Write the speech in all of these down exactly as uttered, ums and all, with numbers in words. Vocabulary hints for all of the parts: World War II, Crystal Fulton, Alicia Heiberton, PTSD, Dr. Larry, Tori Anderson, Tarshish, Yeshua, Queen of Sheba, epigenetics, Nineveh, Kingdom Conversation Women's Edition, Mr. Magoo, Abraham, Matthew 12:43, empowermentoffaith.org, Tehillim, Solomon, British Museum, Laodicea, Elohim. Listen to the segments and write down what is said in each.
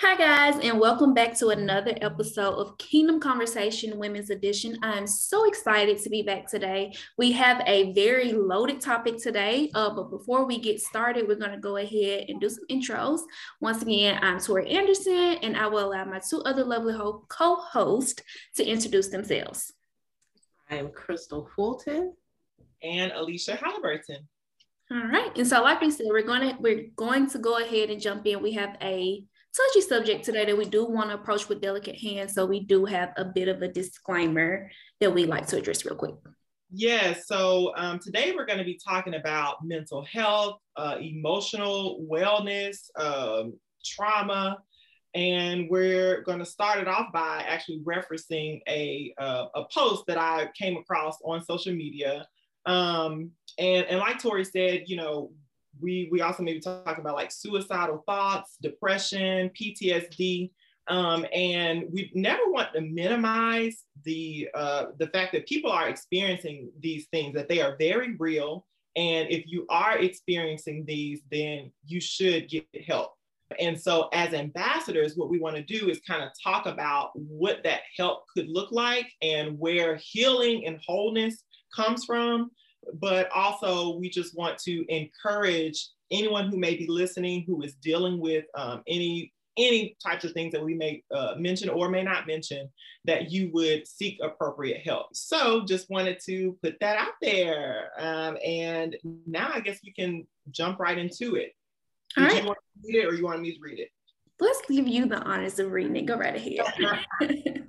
Hi guys, and welcome back to another episode of Kingdom Conversation Women's Edition. I'm so excited to be back today. We have a very loaded topic today, uh, but before we get started, we're going to go ahead and do some intros. Once again, I'm Tori Anderson, and I will allow my two other lovely co-hosts to introduce themselves. I am Crystal Fulton. And Alicia Heiberton. All right, and so like we said, we're going to, we're going to go ahead and jump in. We have a touchy subject today that we do want to approach with delicate hands, so we do have a bit of a disclaimer that we like to address real quick. Yeah, so um, today we're going to be talking about mental health, uh, emotional wellness, um, trauma, and we're going to start it off by actually referencing a, uh, a post that I came across on social media, um, and, and like Tori said, you know, We, we also maybe talk about like suicidal thoughts, depression, P T S D, um, and we never want to minimize the, uh, the fact that people are experiencing these things, that they are very real. And if you are experiencing these, then you should get help. And so as ambassadors, what we want to do is kind of talk about what that help could look like and where healing and wholeness comes from. But also, we just want to encourage anyone who may be listening who is dealing with um, any any types of things that we may uh, mention or may not mention, that you would seek appropriate help. So just wanted to put that out there. Um, and now I guess we can jump right into it. All right. Did you want to read it, or you want me to read it? Let's give you the honors of reading it. Go right ahead.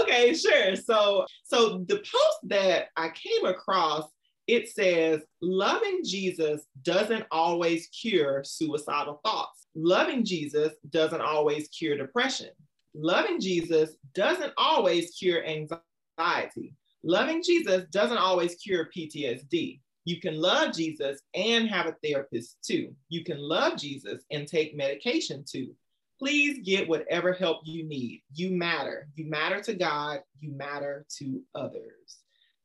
Okay, sure. So, so the post that I came across, it says, loving Jesus doesn't always cure suicidal thoughts. Loving Jesus doesn't always cure depression. Loving Jesus doesn't always cure anxiety. Loving Jesus doesn't always cure P T S D. You can love Jesus and have a therapist too. You can love Jesus and take medication too. Please get whatever help you need. You matter. You matter to God. You matter to others.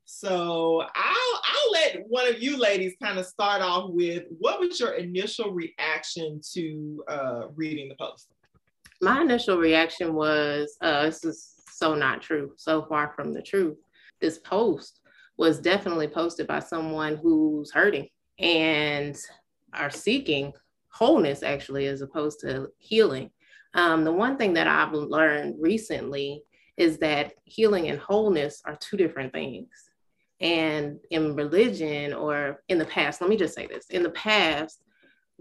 So I'll, I'll let one of you ladies kind of start off with, what was your initial reaction to uh, reading the post? My initial reaction was, uh, this is so not true, so far from the truth. This post was definitely posted by someone who's hurting and are seeking wholeness, actually, as opposed to healing. Um, the one thing that I've learned recently is that healing and wholeness are two different things. And in religion, or in the past, let me just say this, in the past,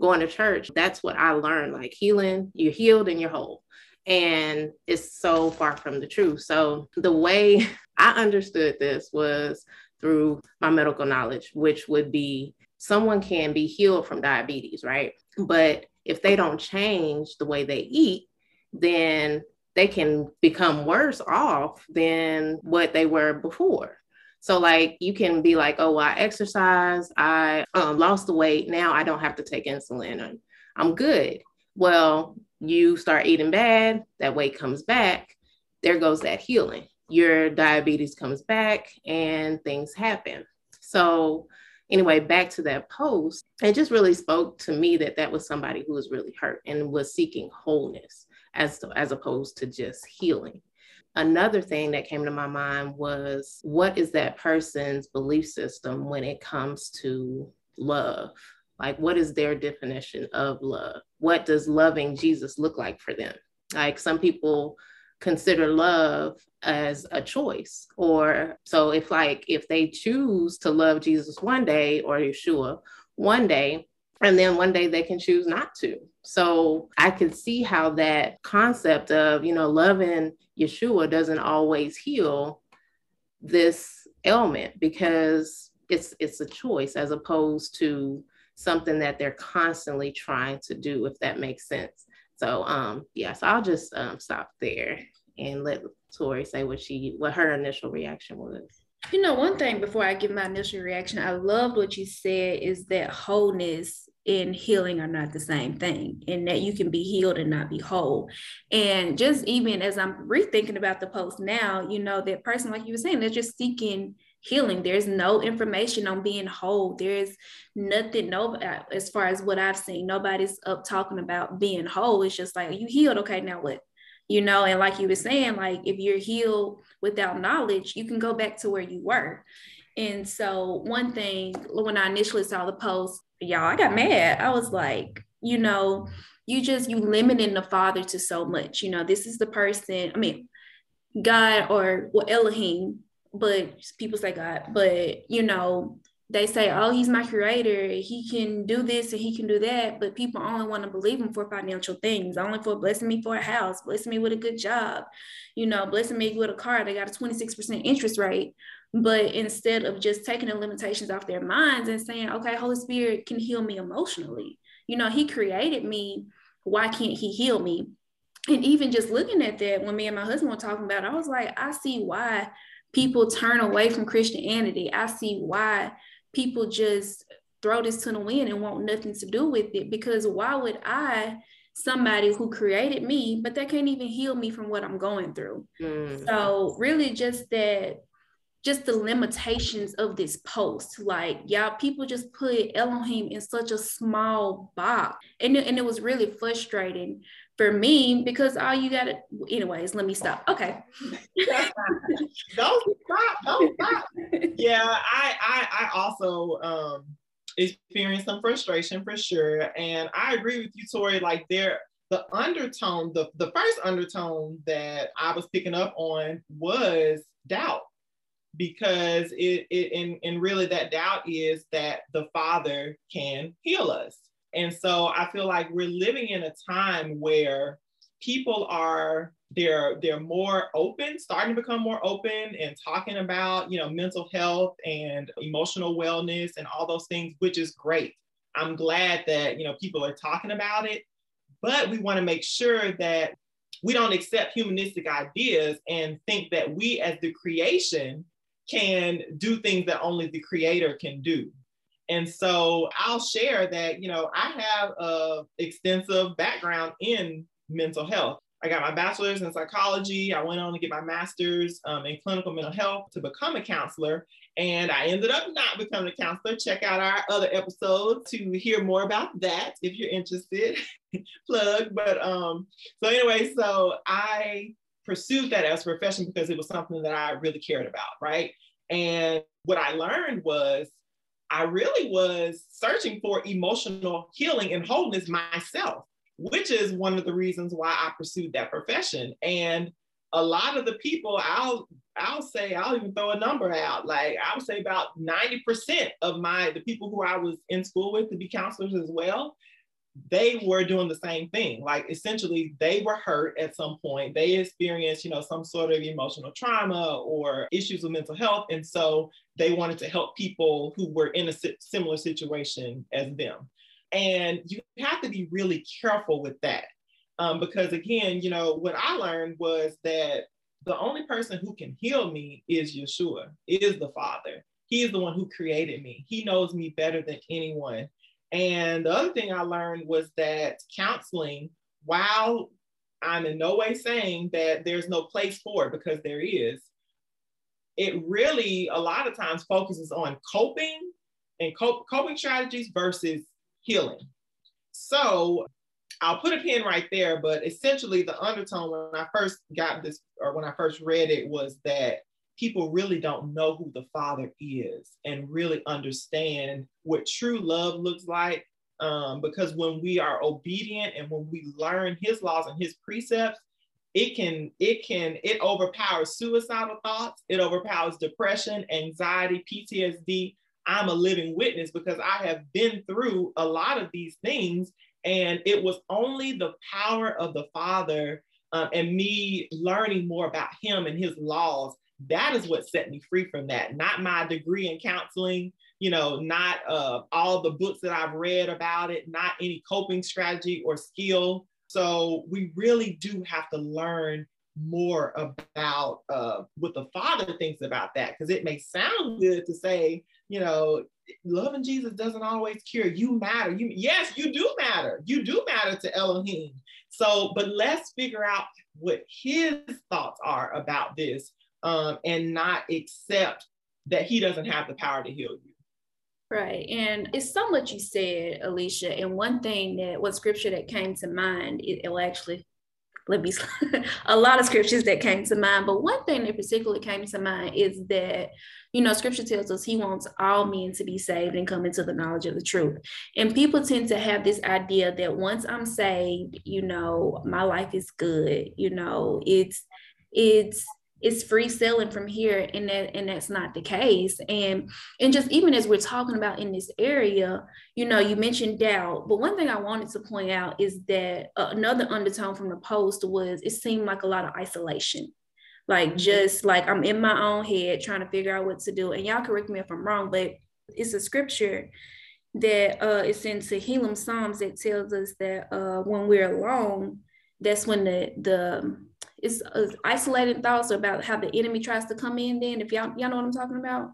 going to church, that's what I learned, like healing, you're healed and you're whole. And it's so far from the truth. So the way I understood this was through my medical knowledge, which would be someone can be healed from diabetes, right? But if they don't change the way they eat, then they can become worse off than what they were before. So like, you can be like, oh, well, I exercise, I um, lost the weight, now I don't have to take insulin, and I'm good. Well, you start eating bad, that weight comes back, there goes that healing. Your diabetes comes back and things happen. So anyway, back to that post, it just really spoke to me that that was somebody who was really hurt and was seeking wholeness, as to, as opposed to just healing. Another thing that came to my mind was, what is that person's belief system when it comes to love? Like, what is their definition of love? What does loving Jesus look like for them? Like, some people consider love as a choice, or so if like, if they choose to love Jesus one day, or Yeshua one day, and then one day they can choose not to. So I could see how that concept of, you know, loving Yeshua doesn't always heal this ailment, because it's, it's a choice as opposed to something that they're constantly trying to do, if that makes sense. So um, yes, yeah, so I'll just um, stop there and let Tori say what she, what her initial reaction was. You know, one thing before I give my initial reaction, I loved what you said, is that wholeness and healing are not the same thing, and that you can be healed and not be whole. And just even as I'm rethinking about the post now, you know, that person, like you were saying, they're just seeking healing. There's no information on being whole. There's nothing, no, as far as what I've seen, nobody's up talking about being whole. It's just like, you healed. Okay, now what? You know, and like you were saying, like if you're healed without knowledge, you can go back to where you were. And so one thing, when I initially saw the post, y'all, I got mad. I was like, you know, you just, you limiting the Father to so much. You know, this is the person, I mean, God or well, Elohim, but people say God, but, you know, they say, oh, he's my creator. He can do this and he can do that. But people only want to believe him for financial things, only for blessing me for a house, blessing me with a good job, you know, blessing me with a car. They got a twenty-six percent interest rate. But instead of just taking the limitations off their minds and saying, okay, Holy Spirit can heal me emotionally. You know, he created me. Why can't he heal me? And even just looking at that, when me and my husband were talking about it, I was like, I see why people turn away from Christianity. I see why people just throw this to the wind and want nothing to do with it, because why would I, somebody who created me, but they can't even heal me from what I'm going through. Mm. So really just that, just the limitations of this post, like y'all, people just put Elohim in such a small box. And, and it was really frustrating for me, because all you gotta, anyways, let me stop. Okay. Don't stop, don't stop. Yeah, I, I, I also um, experienced some frustration for sure. And I agree with you, Tori, like there, the undertone, the, the first undertone that I was picking up on was doubt. Because it, it and, and really that doubt is that the Father can heal us. And so I feel like we're living in a time where people are, they're, they're more open, starting to become more open and talking about, you know, mental health and emotional wellness and all those things, which is great. I'm glad that, you know, people are talking about it, but we want to make sure that we don't accept humanistic ideas and think that we as the creation can do things that only the creator can do. And so I'll share that, you know, I have a extensive background in mental health. I got my bachelor's in psychology. I went on to get my master's um, in clinical mental health to become a counselor. And I ended up not becoming a counselor. Check out our other episode to hear more about that if you're interested. Plug. But um, so anyway, so I pursued that as a profession because it was something that I really cared about, right? And what I learned was I really was searching for emotional healing and wholeness myself, which is one of the reasons why I pursued that profession. And a lot of the people, I'll I'll say, I'll even throw a number out. Like I would say about ninety percent of my, the people who I was in school with to be counselors as well, they were doing the same thing. Like essentially they were hurt at some point. They experienced, you know, some sort of emotional trauma or issues with mental health. And so they wanted to help people who were in a similar situation as them. And you have to be really careful with that. Um, because again, you know, what I learned was that the only person who can heal me is Yeshua, is the Father. He is the one who created me. He knows me better than anyone. And the other thing I learned was that counseling, while I'm in no way saying that there's no place for it, because there is, it really a lot of times focuses on coping and cop- coping strategies versus healing. So I'll put a pin right there, but essentially the undertone when I first got this, or when I first read it, was that people really don't know who the Father is and really understand what true love looks like. Um, because when we are obedient and when we learn his laws and his precepts, it can, it can, it overpowers suicidal thoughts. It overpowers depression, anxiety, P T S D. I'm a living witness because I have been through a lot of these things. And it was only the power of the Father um, and me learning more about him and his laws. That is what set me free from that. Not my degree in counseling, you know, not uh, all the books that I've read about it, not any coping strategy or skill. So we really do have to learn more about uh, what the Father thinks about that, because it may sound good to say, you know, loving Jesus doesn't always cure. You matter. You, yes, you do matter. You do matter to Elohim. So, but let's figure out what his thoughts are about this um, and not accept that he doesn't have the power to heal you. Right. And it's something what you said, Alicia. And one thing that, what scripture that came to mind, it will actually, let me, a lot of scriptures that came to mind, but one thing that particularly came to mind is that, you know, scripture tells us he wants all men to be saved and come into the knowledge of the truth. And people tend to have this idea that once I'm saved, you know, my life is good. You know, it's, it's, it's free selling from here, and that, and that's not the case. And, and just even as we're talking about in this area, you know, you mentioned doubt, but one thing I wanted to point out is that another undertone from the post was, it seemed like a lot of isolation. Like, just like I'm in my own head trying to figure out what to do. And y'all correct me if I'm wrong, but it's a scripture that uh, it's in Tehillim Psalms that tells us that uh, when we're alone, that's when the, the, It's, it's isolated thoughts about how the enemy tries to come in. Then, if y'all y'all know what I'm talking about,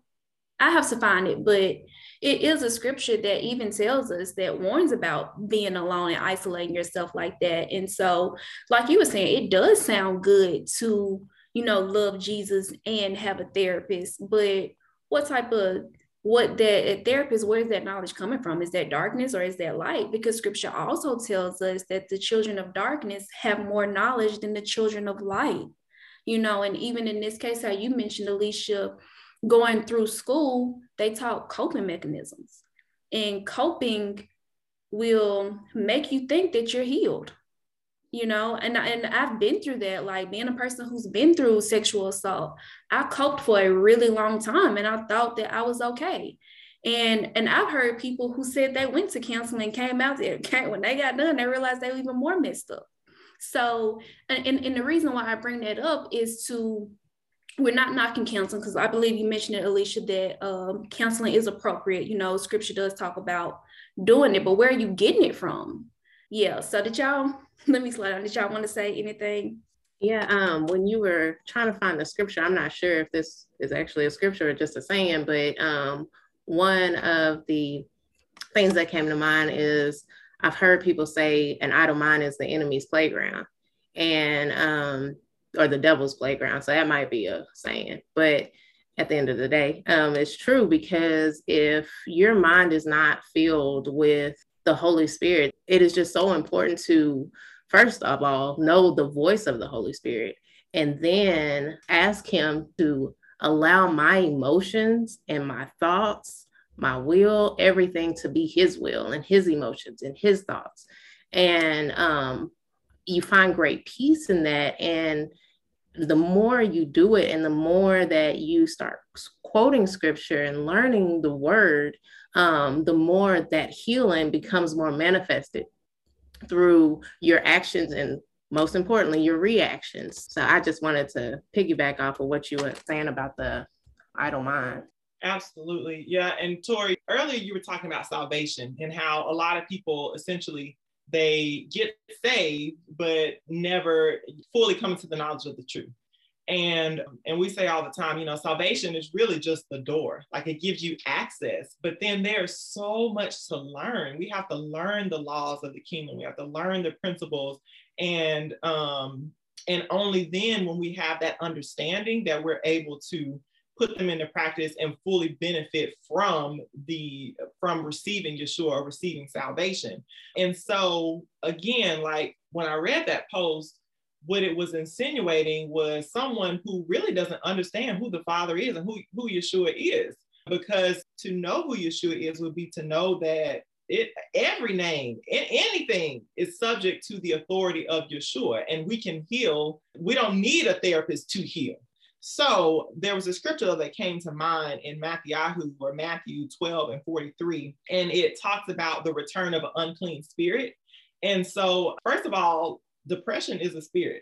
I have to find it, but it is a scripture that even tells us, that warns about being alone and isolating yourself like that. And so, like you were saying, it does sound good to, you know, love Jesus and have a therapist, but what type of, what that therapist, where is that knowledge coming from? Is that darkness or is that light? Because scripture also tells us that the children of darkness have more knowledge than the children of light, you know. And even in this case, how you mentioned, Alicia, going through school, they taught coping mechanisms, and coping will make you think that you're healed, you know. And, and I've been through that, like being a person who's been through sexual assault, I coped for a really long time and I thought that I was okay. And, and I've heard people who said they went to counseling and came out there, when they got done, they realized they were even more messed up. So, and, and, and the reason why I bring that up is to, we're not knocking counseling, because I believe you mentioned it, Alicia, that um, counseling is appropriate. You know, scripture does talk about doing it, but where are you getting it from? Yeah. So did y'all, let me slide on. Did y'all want to say anything? Yeah. Um, when you were trying to find the scripture, I'm not sure if this is actually a scripture or just a saying, but um, one of the things that came to mind is, I've heard people say an idle mind is the enemy's playground, and um, or the devil's playground. So that might be a saying, but at the end of the day, um, it's true, because if your mind is not filled with the Holy Spirit, it is just so important to, first of all, know the voice of the Holy Spirit, and then ask him to allow my emotions and my thoughts, my will, everything to be his will and his emotions and his thoughts. And um, you find great peace in that. And the more you do it, and the more that you start quoting scripture and learning the word, um, the more that healing becomes more manifested through your actions, and most importantly, your reactions. So I just wanted to piggyback off of what you were saying about the idle mind. Absolutely. Yeah. And Tori, earlier you were talking about salvation and how a lot of people essentially, they get saved, but never fully come to the knowledge of the truth. And, and we say all the time, you know, salvation is really just the door. Like, it gives you access, but then there's so much to learn. We have to learn the laws of the kingdom. We have to learn the principles. And, um, and only then, when we have that understanding, that we're able to put them into practice and fully benefit from the, from receiving Yeshua, or receiving salvation. And so again, like when I read that post, what it was insinuating was someone who really doesn't understand who the Father is and who, who Yeshua is, because to know who Yeshua is would be to know that it, every name, anything is subject to the authority of Yeshua, and we can heal. We don't need a therapist to heal. So there was a scripture that came to mind in Matthew, or Matthew twelve and forty-three, and it talks about the return of an unclean spirit. And so, first of all, depression is a spirit.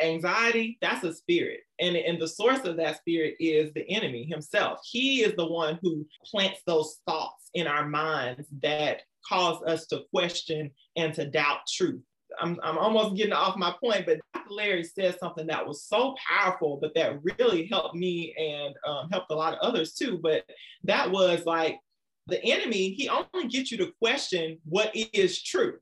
Anxiety, that's a spirit. And, and the source of that spirit is the enemy himself. He is the one who plants those thoughts in our minds that cause us to question and to doubt truth. I'm, I'm almost getting off my point, but Doctor Larry said something that was so powerful, but that really helped me, and um, helped a lot of others too. But that was like, the enemy, he only gets you to question what is true.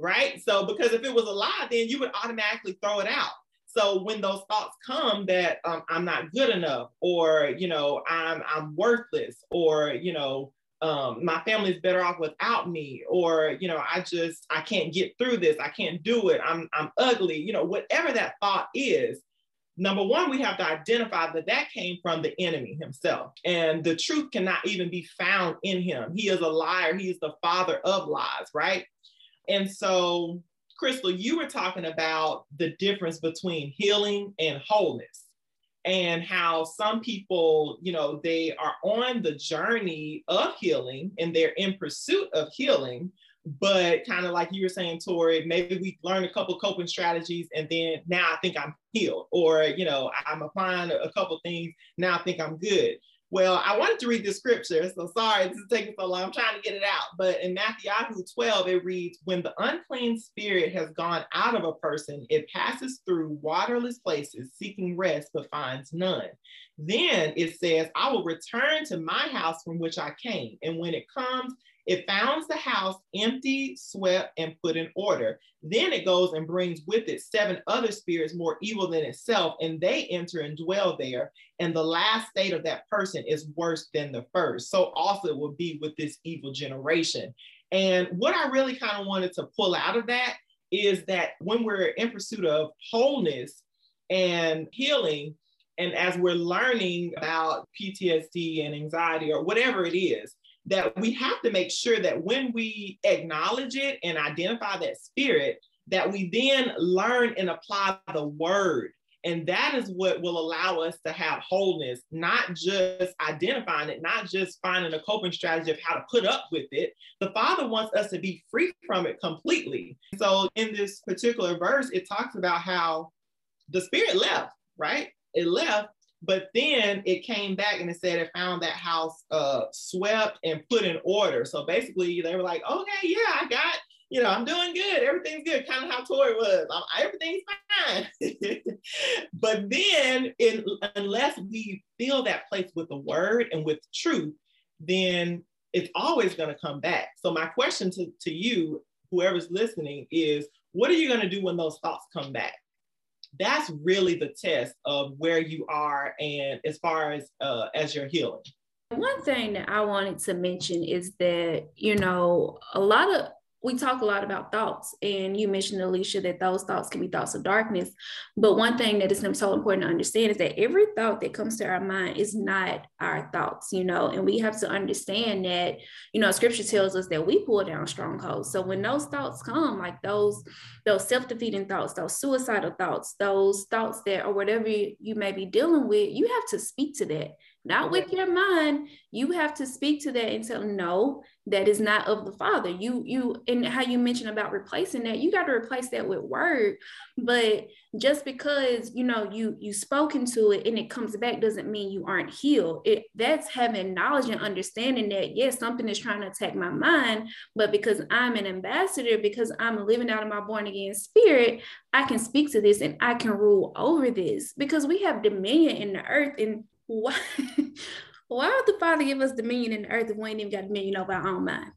Right? So, because if it was a lie, then you would automatically throw it out. So when those thoughts come that um, I'm not good enough, or, you know, I'm, I'm worthless, or, you know, um, my family's better off without me, or, you know, I just, I can't get through this. I can't do it. I'm, I'm ugly. You know, whatever that thought is, number one, we have to identify that that came from the enemy himself, and the truth cannot even be found in him. He is a liar. He is the father of lies, right? And so, Crystal, you were talking about the difference between healing and wholeness, and how some people, you know, they are on the journey of healing and they're in pursuit of healing, but kind of like you were saying, Tori, maybe we learned a couple coping strategies and then now I think I'm healed, or, you know, I'm applying a couple things, now I think I'm good. Well, I wanted to read this scripture, so sorry, this is taking so long. I'm trying to get it out. But in Matthew twelve, it reads, when the unclean spirit has gone out of a person, it passes through waterless places, seeking rest, but finds none. Then it says, I will return to my house from which I came. And when it comes, it founds the house empty, swept, and put in order. Then it goes and brings with it seven other spirits more evil than itself, and they enter and dwell there. And the last state of that person is worse than the first. So also it will be with this evil generation. And what I really kind of wanted to pull out of that is that when we're in pursuit of wholeness and healing, and as we're learning about P T S D and anxiety or whatever it is, that we have to make sure that when we acknowledge it and identify that spirit, that we then learn and apply the word. And that is what will allow us to have wholeness, not just identifying it, not just finding a coping strategy of how to put up with it. The Father wants us to be free from it completely. So in this particular verse, it talks about how the spirit left, right? It left. But then it came back and it said it found that house uh, swept and put in order. So basically they were like, okay, yeah, I got, you know, I'm doing good. Everything's good. Kind of how Tori was. I'm, everything's fine. But then it, unless we fill that place with the word and with truth, then it's always going to come back. So my question to, to you, whoever's listening, is what are you going to do when those thoughts come back? That's really the test of where you are, and as far as uh, as your healing. One thing that I wanted to mention is that, you know, a lot of, we talk a lot about thoughts, and you mentioned, Alicia, that those thoughts can be thoughts of darkness. But one thing that is so important to understand is that every thought that comes to our mind is not our thoughts, you know, and we have to understand that, you know, scripture tells us that we pull down strongholds. So when those thoughts come, like those, those self-defeating thoughts, those suicidal thoughts, those thoughts that, or whatever you may be dealing with, you have to speak to that. Not with your mind. You have to speak to that and tell, no, that is not of the Father. You, you, and how you mentioned about replacing that, you got to replace that with word. But just because, you know, you, you spoke into it and it comes back doesn't mean you aren't healed. It, that's having knowledge and understanding that, yes, something is trying to attack my mind, but because I'm an ambassador, because I'm living out of my born again spirit, I can speak to this and I can rule over this, because we have dominion in the earth. And why, why would the Father give us dominion in the earth if we ain't even got dominion over our own mind?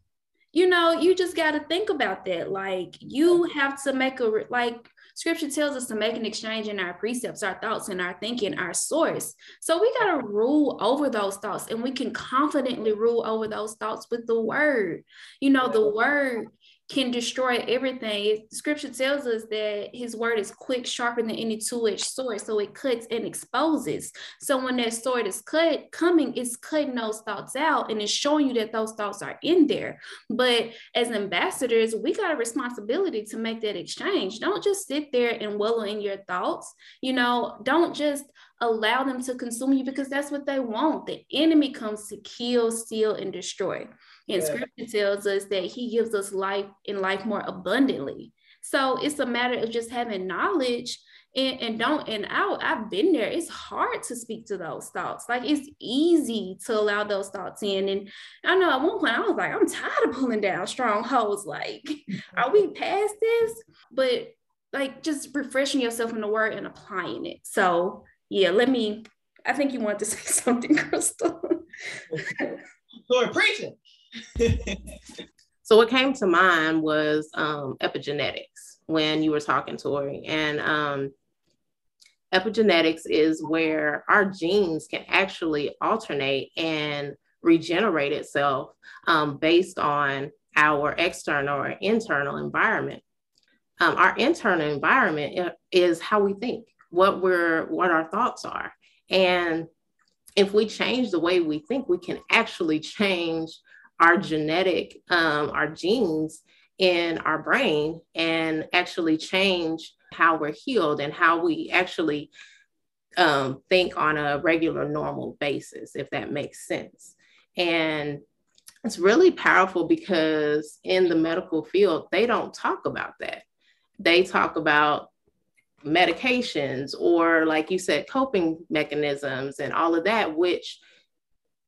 You know, you just got to think about that. Like, you have to make a, like scripture tells us to make an exchange in our precepts, our thoughts, and our thinking, our source. So we got to rule over those thoughts, and we can confidently rule over those thoughts with the word. You know, the word can destroy everything. Scripture tells us that his word is quick, sharper than any two-edged sword, so it cuts and exposes. So when that sword is cut, coming, it's cutting those thoughts out, and it's showing you that those thoughts are in there. But as ambassadors, we got a responsibility to make that exchange. Don't just sit there and wallow in your thoughts. You know, don't just allow them to consume you, because that's what they want. The enemy comes to kill, steal, and destroy. And scripture tells us that he gives us life and life more abundantly. So it's a matter of just having knowledge and, and don't, and I, I've been there. It's hard to speak to those thoughts. Like, it's easy to allow those thoughts in. And I know at one point I was like, I'm tired of pulling down strongholds. Like, are we past this? But like, just refreshing yourself in the word and applying it. So yeah, let me, I think you wanted to say something, Crystal. Lord, preaching. So what came to mind was um, epigenetics when you were talking, Tori. And um, Epigenetics is where our genes can actually alternate and regenerate itself um, based on our external or internal environment. Um, our internal environment is how we think, what we're, what our thoughts are. And if we change the way we think, we can actually change our genetic, um, our genes in our brain, and actually change how we're healed and how we actually um, think on a regular, normal basis, if that makes sense. And it's really powerful because in the medical field, they don't talk about that. They talk about medications or, like you said, coping mechanisms and all of that, which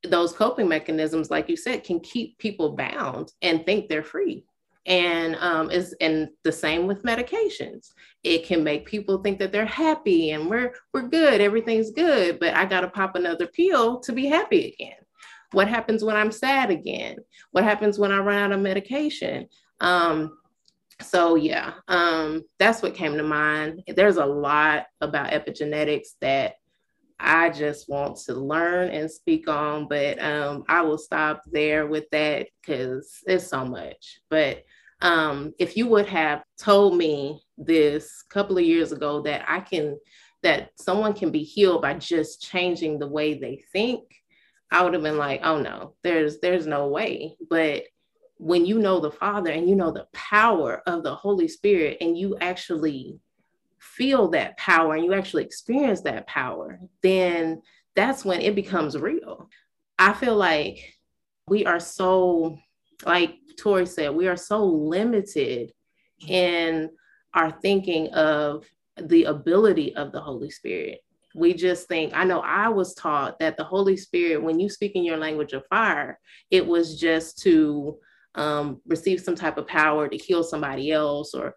those coping mechanisms, like you said, can keep people bound and think they're free. And um, is and the same with medications. It can make people think that they're happy and we're we're good, everything's good, but I gotta pop another pill to be happy again. What happens when I'm sad again? What happens when I run out of medication? Um, so yeah, um, that's what came to mind. There's a lot about epigenetics that I just want to learn and speak on, but um, I will stop there with that because it's so much. But um, if you would have told me this couple of years ago that I can, that someone can be healed by just changing the way they think, I would have been like, oh no, there's, there's no way. But when you know the Father and you know the power of the Holy Spirit, and you actually feel that power and you actually experience that power, then that's when it becomes real. I feel like we are so, like Tori said, we are so limited in our thinking of the ability of the Holy Spirit. We just think, I know I was taught that the Holy Spirit, when you speak in your language of fire, it was just to um, receive some type of power to heal somebody else or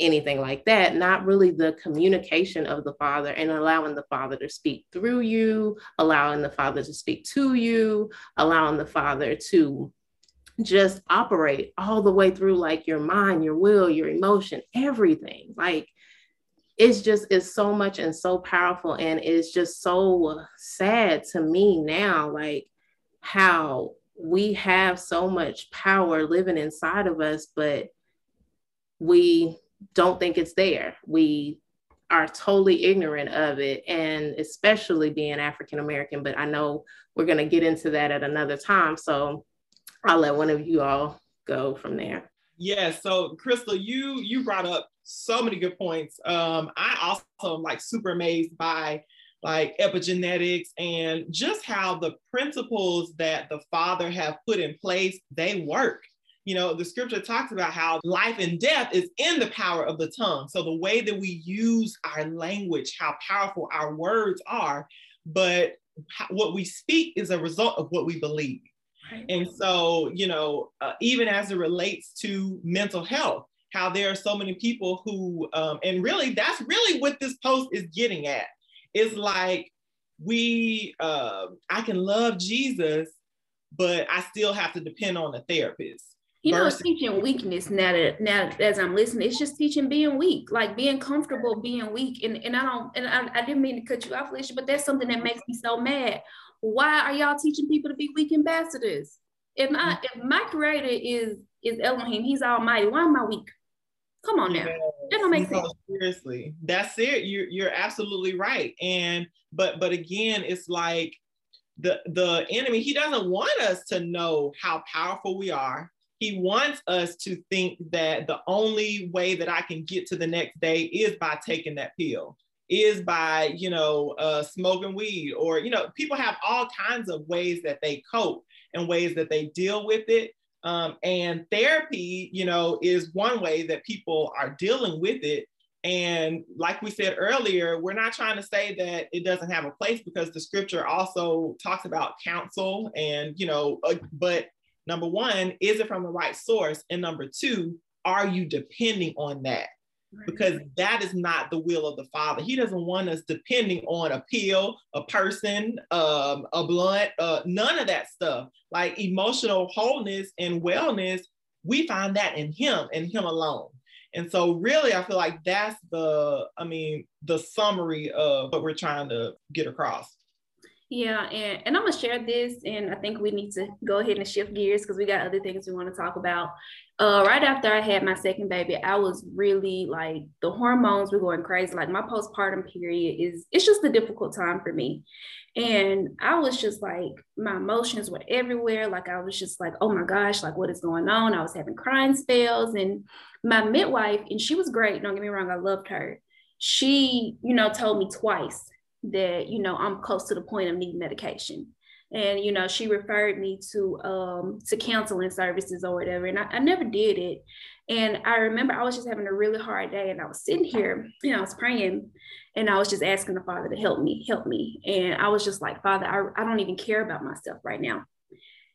anything like that, not really the communication of the Father and allowing the Father to speak through you, allowing the Father to speak to you, allowing the Father to just operate all the way through, like your mind, your will, your emotion, everything. Like, it's just, it's so much and so powerful. And it's just so sad to me now, like how we have so much power living inside of us, but we don't think it's there. We are totally ignorant of it, and especially being African-American, but I know we're going to get into that at another time. So I'll let one of you all go from there. Yeah. So Crystal, you, you brought up so many good points. Um, I also am like super amazed by like epigenetics and just how the principles that the Father have put in place, they work. You know, the scripture talks about how life and death is in the power of the tongue. So the way that we use our language, how powerful our words are, but what we speak is a result of what we believe. Right. And so, you know, uh, even as it relates to mental health, how there are so many people who, um, and really that's really what this post is getting at. It's like, we, uh, I can love Jesus, but I still have to depend on a therapist. You know, it's teaching weakness now that now as I'm listening, it's just teaching being weak, like being comfortable, being weak. And and I don't, and I, I didn't mean to cut you off, Alicia, but that's something that makes me so mad. Why are y'all teaching people to be weak ambassadors? If my if my creator is is Elohim, he's almighty, why am I weak? Come on now. Yes. That don't make no sense. Seriously. That's it. You're you're absolutely right. And but but again, it's like the the enemy, he doesn't want us to know how powerful we are. He wants us to think that the only way that I can get to the next day is by taking that pill, is by, you know, uh, smoking weed, or, you know, people have all kinds of ways that they cope and ways that they deal with it. Um, and therapy, you know, is one way that people are dealing with it. And like we said earlier, we're not trying to say that it doesn't have a place, because the scripture also talks about counsel and, you know, uh, but number one, is it from the right source? And number two, are you depending on that? Right. Because that is not the will of the Father. He doesn't want us depending on a pill, a person, um, a blunt, uh, none of that stuff. Like emotional wholeness and wellness, we find that in him and him alone. And so really, I feel like that's the, I mean, the summary of what we're trying to get across. Yeah. And, and I'm going to share this, and I think we need to go ahead and shift gears because we got other things we want to talk about. Uh, right after I had my second baby, I was really like, the hormones were going crazy. Like my postpartum period is, it's just a difficult time for me. And I was just like, my emotions were everywhere. Like I was just like, oh my gosh, like what is going on? I was having crying spells. And my midwife, and she was great, don't get me wrong, I loved her. She, you know, told me twice that, you know, I'm close to the point of needing medication. And, you know, she referred me to um, to counseling services or whatever. And I, I never did it. And I remember I was just having a really hard day, and I was sitting here, you know, I was praying, and I was just asking the Father to help me, help me. And I was just like, Father, I, I don't even care about myself right now.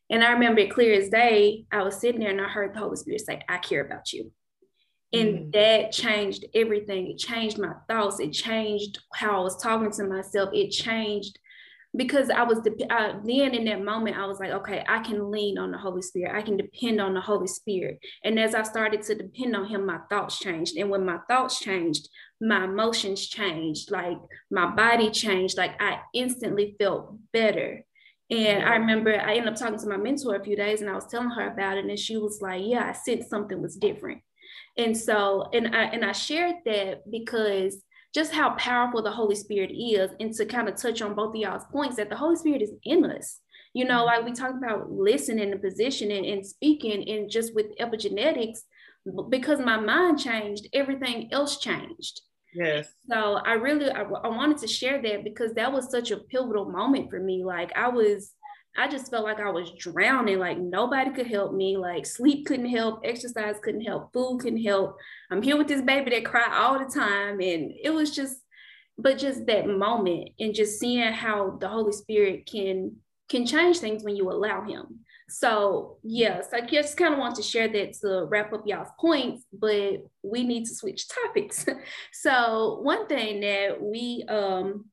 And I remember it clear as day, I was sitting there and I heard the Holy Spirit say, I care about you. And that changed everything. It changed my thoughts. It changed how I was talking to myself. It changed because I was, de- I, then in that moment, I was like, okay, I can lean on the Holy Spirit. I can depend on the Holy Spirit. And as I started to depend on him, my thoughts changed. And when my thoughts changed, my emotions changed, like my body changed. Like I instantly felt better. And I remember I ended up talking to my mentor a few days, and I was telling her about it. And she was like, yeah, I sensed something was different. And so, and I, and I shared that because just how powerful the Holy Spirit is, and to kind of touch on both of y'all's points, that the Holy Spirit is endless. You know, like we talked about listening and positioning and speaking, and just with epigenetics, because my mind changed, everything else changed. Yes. So I really, I, I wanted to share that because that was such a pivotal moment for me. Like I was, I just felt like I was drowning, like nobody could help me, like sleep couldn't help, exercise couldn't help, food couldn't help. I'm here with this baby that cried all the time. And it was just, but just that moment and just seeing how the Holy Spirit can, can change things when you allow him. So yes, I just kind of want to share that to wrap up y'all's points, but we need to switch topics. So one thing that we, um,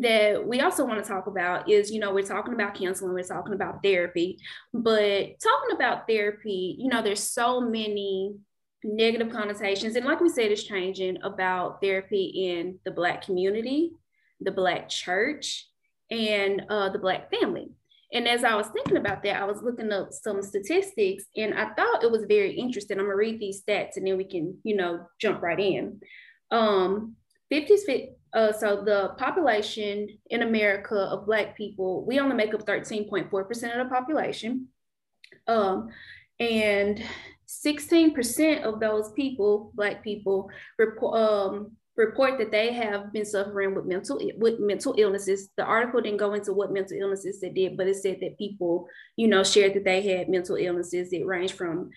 that we also want to talk about is, you know, we're talking about counseling, we're talking about therapy, but talking about therapy, you know, there's so many negative connotations. And like we said, it's changing about therapy in the Black community, the Black church, and uh, the Black family. And as I was thinking about that, I was looking up some statistics, and I thought it was very interesting. I'm going to read these stats, and then we can, you know, jump right in. Um, fifty, Uh, so the population in America of Black people, we only make up thirteen point four percent of the population. Um, and sixteen percent of those people, Black people, report, um, report that they have been suffering with mental, with mental illnesses. The article didn't go into what mental illnesses they did, but it said that people, you know, shared that they had mental illnesses. It ranged from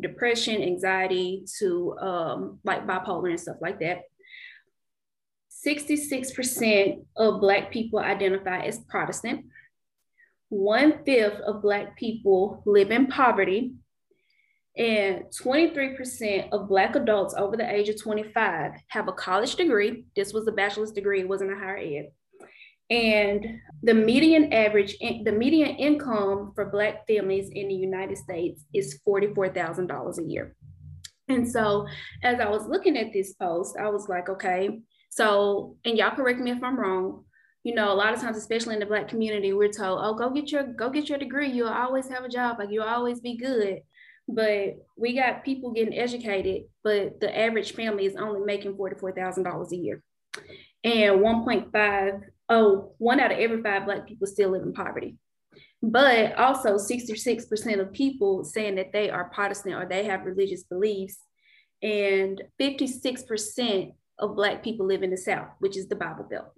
depression, anxiety, to um, like bipolar and stuff like that. sixty-six percent of Black people identify as Protestant. One fifth of Black people live in poverty. And twenty-three percent of Black adults over the age of twenty-five have a college degree. This was a bachelor's degree, it wasn't a higher ed. And the median average, the median income for Black families in the United States is forty-four thousand dollars a year. And so as I was looking at this post, I was like, okay, so, and y'all correct me if I'm wrong, you know, a lot of times, especially in the Black community, we're told, oh, go get your, go get your degree. You'll always have a job. Like you'll always be good. But we got people getting educated, but the average family is only making forty-four thousand dollars a year. And one point five, oh, one out of every five Black people still live in poverty. But also sixty-six percent of people saying that they are Protestant or they have religious beliefs, and fifty-six percent of Black people live in the South, which is the Bible Belt.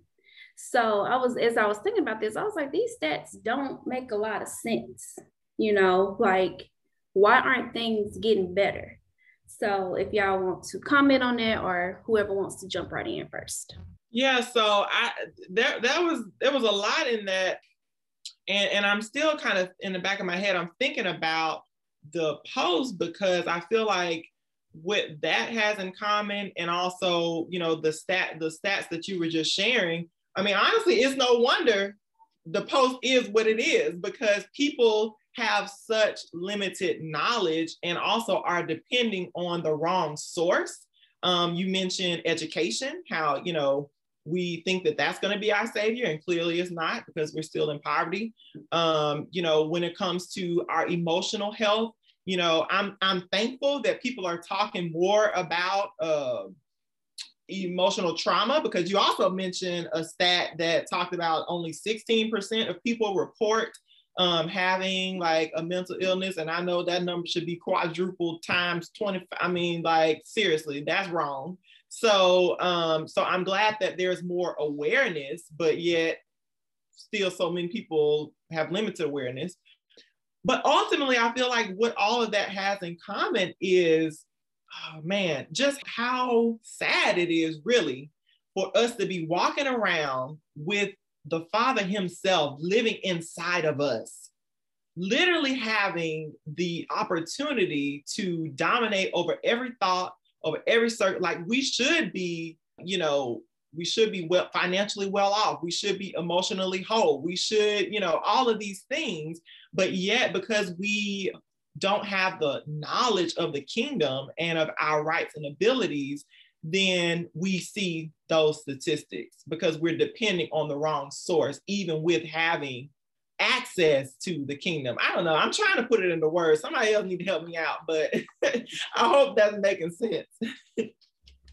So I was, as I was thinking about this, I was like, these stats don't make a lot of sense. You know, like, why aren't things getting better? So if y'all want to comment on that, or whoever wants to jump right in first. Yeah, so I, there, that was, there was a lot in that. And, and I'm still kind of in the back of my head, I'm thinking about the post, because I feel like what that has in common, and also, you know, the stat the stats that you were just sharing, I mean, honestly, it's no wonder the post is what it is, because people have such limited knowledge and also are depending on the wrong source. Um, you mentioned education, how, you know, we think that that's going to be our savior, and clearly it's not, because we're still in poverty. Um, you know, when it comes to our emotional health, you know, I'm, I'm thankful that people are talking more about uh, emotional trauma, because you also mentioned a stat that talked about only sixteen percent of people report um, having like a mental illness. And I know that number should be quadrupled times twenty. I mean, like, seriously, that's wrong. So, um, so I'm glad that there's more awareness, but yet still so many people have limited awareness. But ultimately, I feel like what all of that has in common is, oh man, just how sad it is really for us to be walking around with the Father himself living inside of us, literally having the opportunity to dominate over every thought, over every circle. Like, we should be, you know, we should be well, financially well off. We should be emotionally whole. We should, you know, all of these things. But yet, because we don't have the knowledge of the kingdom and of our rights and abilities, then we see those statistics, because we're depending on the wrong source, even with having access to the kingdom. I don't know. I'm trying to put it into words. Somebody else need to help me out, but I hope that's making sense.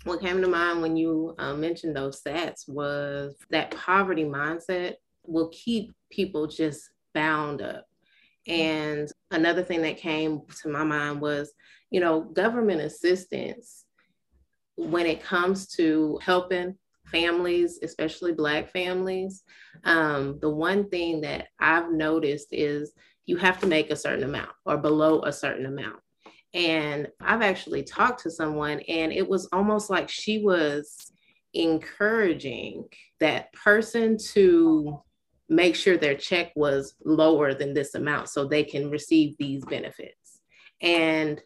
What came to mind when you uh, mentioned those stats was that poverty mindset will keep people just bound up. And another thing that came to my mind was, you know, government assistance when it comes to helping families, especially Black families. Um, the one thing that I've noticed is you have to make a certain amount or below a certain amount. And I've actually talked to someone, and it was almost like she was encouraging that person to make sure their check was lower than this amount so they can receive these benefits. And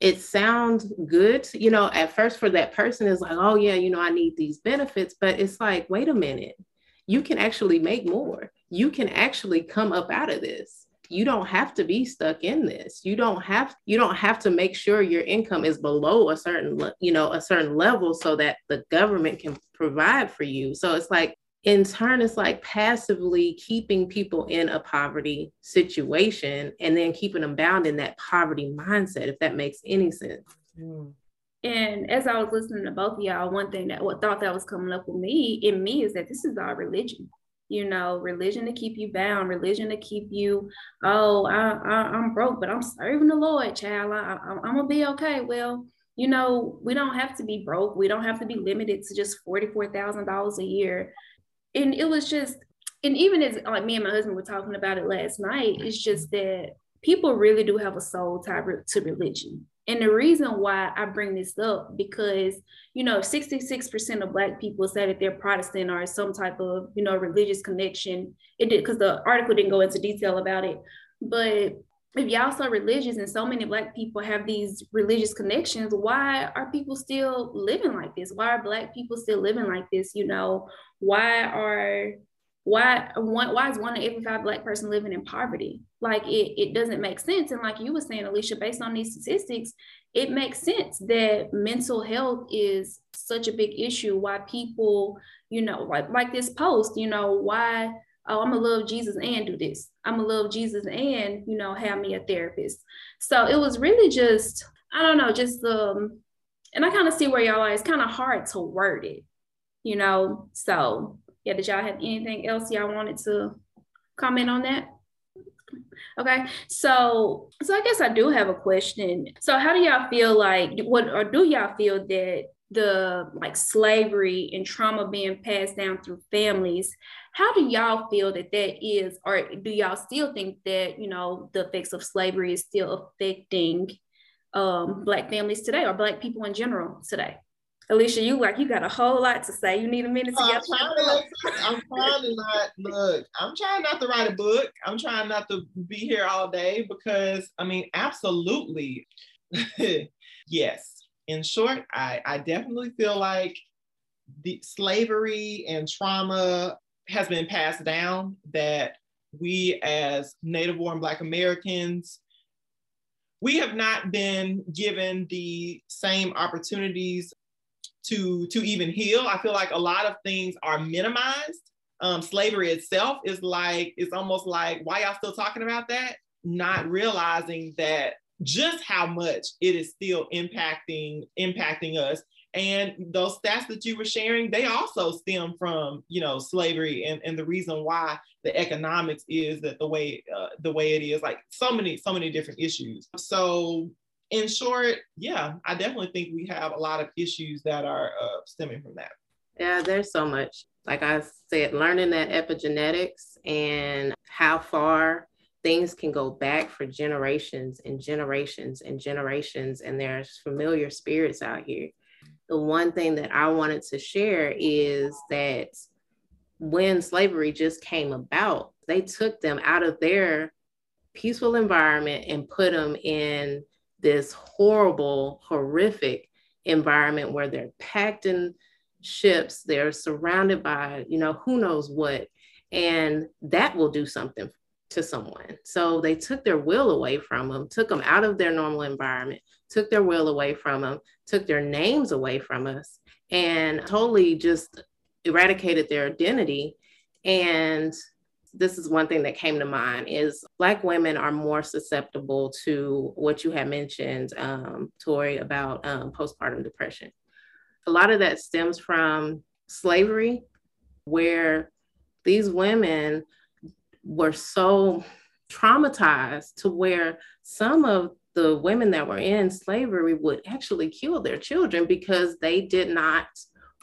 it sounds good, you know, at first for that person is like, oh yeah, you know, I need these benefits, but it's like, wait a minute, you can actually make more. You can actually come up out of this. You don't have to be stuck in this. You don't have, you don't have to make sure your income is below a certain, you know, a certain level so that the government can provide for you. So it's like, in turn, it's like passively keeping people in a poverty situation and then keeping them bound in that poverty mindset, if that makes any sense. And as I was listening to both of y'all, one thing that what thought that was coming up with me in me is that this is our religion. You know, religion to keep you bound, religion to keep you, oh, I, I, I'm broke, but I'm serving the Lord, child. I, I, I'm going to be okay. Well, you know, we don't have to be broke. We don't have to be limited to just forty-four thousand dollars a year. And it was just, and even as like me and my husband were talking about it last night, it's just that people really do have a soul tied to religion. And the reason why I bring this up, because, you know, sixty-six percent of Black people say that they're Protestant or some type of, you know, religious connection. It did, because the article didn't go into detail about it. But if y'all so religious and so many Black people have these religious connections, why are people still living like this? Why are Black people still living like this? You know, why are, why, why is one in every five Black person living in poverty? Like, it, it doesn't make sense. And like you were saying, Alicia, based on these statistics, it makes sense that mental health is such a big issue. Why people, you know, like, like this post, you know, why, oh, I'm gonna love Jesus and do this. I'm gonna love Jesus and, you know, have me a therapist. So it was really just, I don't know, just, um, and I kind of see where y'all are. It's kind of hard to word it, you know? So yeah, did y'all have anything else y'all wanted to comment on that? Okay, so, so I guess I do have a question. So how do y'all feel like, what, or do y'all feel that the like slavery and trauma being passed down through families, how do y'all feel that that is, or do y'all still think that, you know, the effects of slavery is still affecting um, Black families today, or Black people in general today? Alicia, you like, you got a whole lot to say. You need a minute to uh, get I'm, I'm trying to not, look, I'm trying not to write a book. I'm trying not to be here all day because, I mean, absolutely. Yes. In short, I, I definitely feel like the slavery and trauma has been passed down, that we as Native born Black Americans, we have not been given the same opportunities to, to even heal. I feel like a lot of things are minimized. Um, slavery itself is like, it's almost like, why y'all still talking about that? Not realizing that just how much it is still impacting, impacting us. And those stats that you were sharing, they also stem from, you know, slavery and, and the reason why the economics is that the way, uh, the way it is, like so many, so many different issues. So in short, yeah, I definitely think we have a lot of issues that are uh, stemming from that. Yeah, there's so much. Like I said, learning that epigenetics and how far things can go back for generations and generations and generations, and there's familiar spirits out here. The one thing that I wanted to share is that when slavery just came about, they took them out of their peaceful environment and put them in this horrible, horrific environment where they're packed in ships, they're surrounded by, you know, who knows what, and that will do something to someone. So they took their will away from them, took them out of their normal environment, took their will away from them, took their names away from us, and totally just eradicated their identity. And this is one thing that came to mind is Black women are more susceptible to what you had mentioned, um, Tori, about um, postpartum depression. A lot of that stems from slavery, where these women were so traumatized to where some of the women that were in slavery would actually kill their children because they did not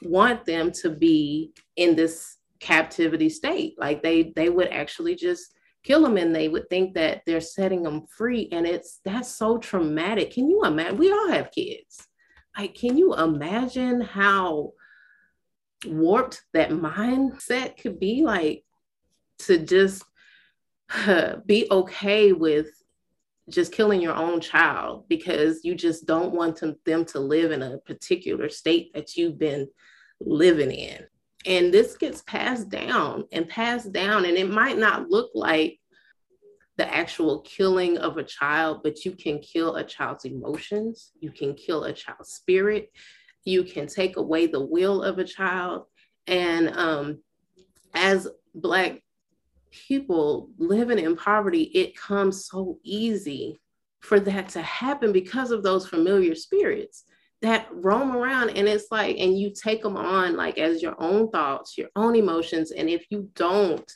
want them to be in this captivity state. Like they, they would actually just kill them, and they would think that they're setting them free. And it's, that's so traumatic. Can you imagine? We all have kids. Like, can you imagine how warped that mindset could be? Like, to just uh, be okay with just killing your own child because you just don't want to, them to live in a particular state that you've been living in. And this gets passed down and passed down, and it might not look like the actual killing of a child, but you can kill a child's emotions. You can kill a child's spirit. You can take away the will of a child. And um, as Black people living in poverty, it comes so easy for that to happen because of those familiar spirits that roam around. And it's like, and you take them on like as your own thoughts, your own emotions. And if you don't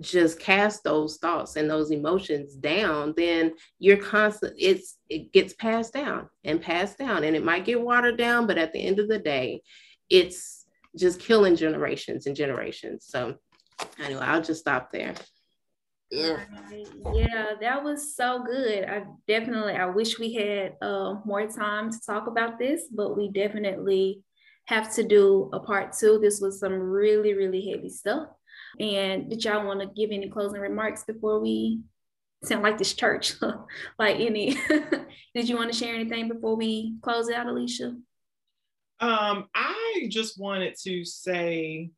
just cast those thoughts and those emotions down, then you're constant, it's, it gets passed down and passed down, and it might get watered down, but at the end of the day, it's just killing generations and generations. So anyway, I'll just stop there. Yeah, yeah, that was so good. I definitely, I wish we had uh, more time to talk about this, but we definitely have to do a part two. This was some really, really heavy stuff. And did y'all want to give any closing remarks before we sound like this church? Like any, did you want to share anything before we close out, Alicia? Um, I just wanted to say,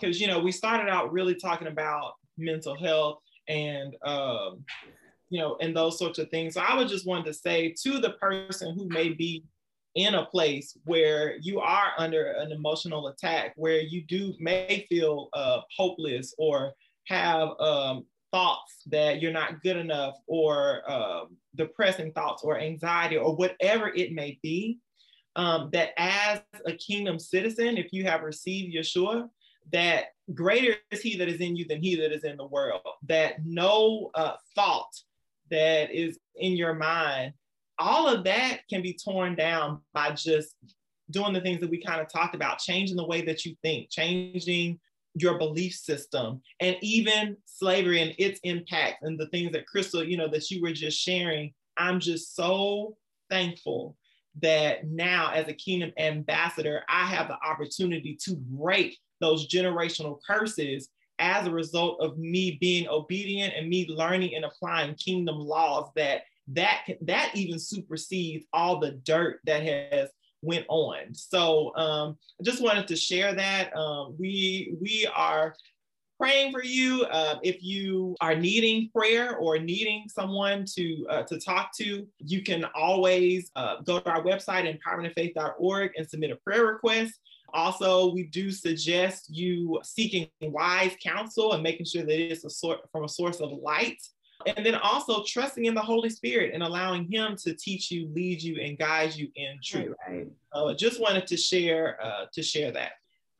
because, you know, we started out really talking about mental health and, um, you know, and those sorts of things. So I would just want to say to the person who may be in a place where you are under an emotional attack, where you do may feel uh, hopeless or have um, thoughts that you're not good enough, or uh, depressing thoughts or anxiety or whatever it may be, um, that as a kingdom citizen, if you have received Yeshua, that greater is he that is in you than he that is in the world, that no uh, thought that is in your mind, all of that can be torn down by just doing the things that we kind of talked about, changing the way that you think, changing your belief system, and even slavery and its impact and the things that Crystal, you know, that you were just sharing. I'm just so thankful that now as a kingdom ambassador, I have the opportunity to break those generational curses as a result of me being obedient and me learning and applying kingdom laws that that that even supersedes all the dirt that has went on. So um, I just wanted to share that. Um, we, we are praying for you. Uh, if you are needing prayer or needing someone to uh, to talk to, you can always uh, go to our website, empowerment of faith dot org, and submit a prayer request. Also, we do suggest you seeking wise counsel and making sure that it is a sort from a source of light. And then also trusting in the Holy Spirit and allowing him to teach you, lead you, and guide you in truth. Right. So just wanted to share uh, to share that.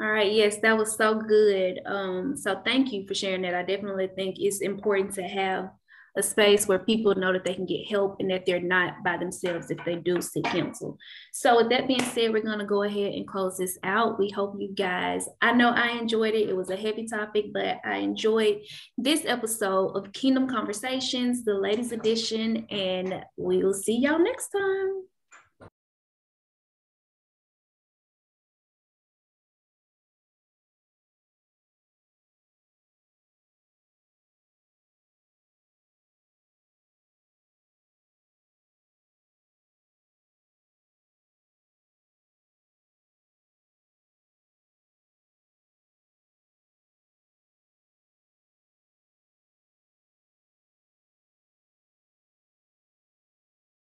All right. Yes, that was so good. Um, so thank you for sharing that. I definitely think it's important to have a space where people know that they can get help and that they're not by themselves if they do seek counsel. So with that being said, we're going to go ahead and close this out. We hope you guys, I know I enjoyed it. It was a heavy topic, but I enjoyed this episode of Kingdom Conversations, the ladies edition, and we will see y'all next time.